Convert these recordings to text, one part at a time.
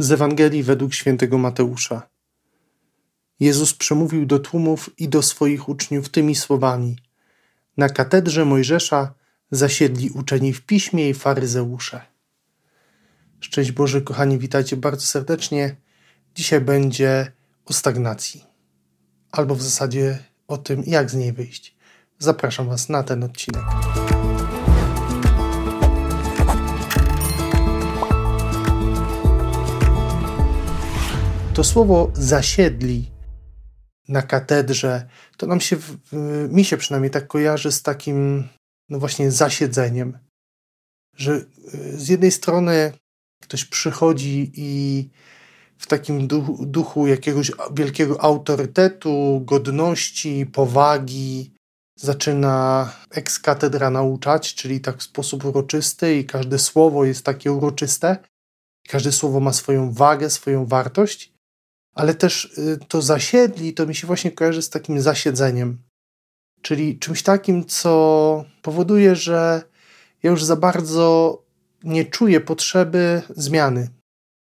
Z Ewangelii według Świętego Mateusza. Jezus przemówił do tłumów i do swoich uczniów tymi słowami. Na katedrze Mojżesza zasiedli uczeni w piśmie i faryzeusze. Szczęść Boże, kochani, witajcie bardzo serdecznie. Dzisiaj będzie o stagnacji. Albo w zasadzie o tym, jak z niej wyjść. Zapraszam Was na ten odcinek. To słowo zasiedli na katedrze, to mi się przynajmniej tak kojarzy z takim właśnie zasiedzeniem, że z jednej strony ktoś przychodzi i w takim duchu jakiegoś wielkiego autorytetu, godności, powagi zaczyna ex cathedra nauczać, czyli tak w sposób uroczysty i każde słowo jest takie uroczyste, każde słowo ma swoją wagę, swoją wartość. Ale też to zasiedli, to mi się właśnie kojarzy z takim zasiedzeniem. Czyli czymś takim, co powoduje, że ja już za bardzo nie czuję potrzeby zmiany.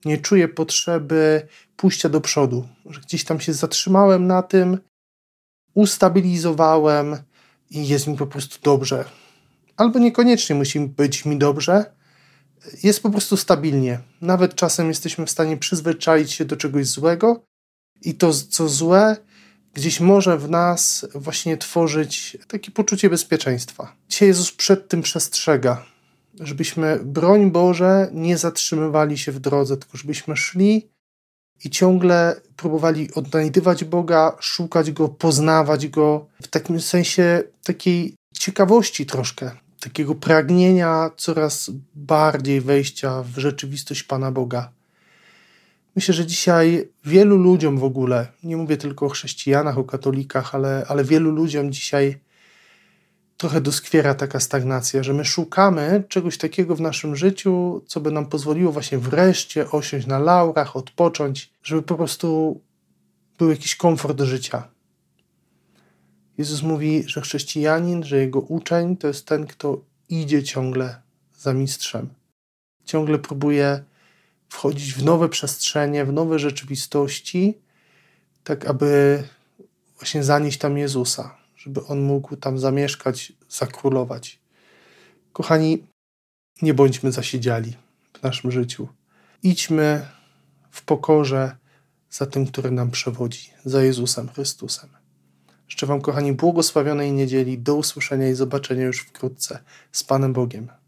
Nie czuję potrzeby pójścia do przodu. Że gdzieś tam się zatrzymałem na tym, ustabilizowałem i jest mi po prostu dobrze. Albo niekoniecznie musi być mi dobrze. Jest po prostu stabilnie. Nawet czasem jesteśmy w stanie przyzwyczaić się do czegoś złego i to, co złe, gdzieś może w nas właśnie tworzyć takie poczucie bezpieczeństwa. Dzisiaj Jezus przed tym przestrzega, żebyśmy, broń Boże, nie zatrzymywali się w drodze, tylko żebyśmy szli i ciągle próbowali odnajdywać Boga, szukać Go, poznawać Go w takim sensie takiej ciekawości troszkę. Takiego pragnienia coraz bardziej wejścia w rzeczywistość Pana Boga. Myślę, że dzisiaj wielu ludziom w ogóle, nie mówię tylko o chrześcijanach, o katolikach, ale wielu ludziom dzisiaj trochę doskwiera taka stagnacja, że my szukamy czegoś takiego w naszym życiu, co by nam pozwoliło właśnie wreszcie osiąść na laurach, odpocząć, żeby po prostu był jakiś komfort życia. Jezus mówi, że chrześcijanin, że jego uczeń to jest ten, kto idzie ciągle za mistrzem. Ciągle próbuje wchodzić w nowe przestrzenie, w nowe rzeczywistości, tak aby właśnie zanieść tam Jezusa, żeby on mógł tam zamieszkać, zakrólować. Kochani, nie bądźmy zasiedziali w naszym życiu. Idźmy w pokorze za tym, który nam przewodzi, za Jezusem Chrystusem. Życzę Wam, kochani, błogosławionej niedzieli, do usłyszenia i zobaczenia już wkrótce. Z Panem Bogiem.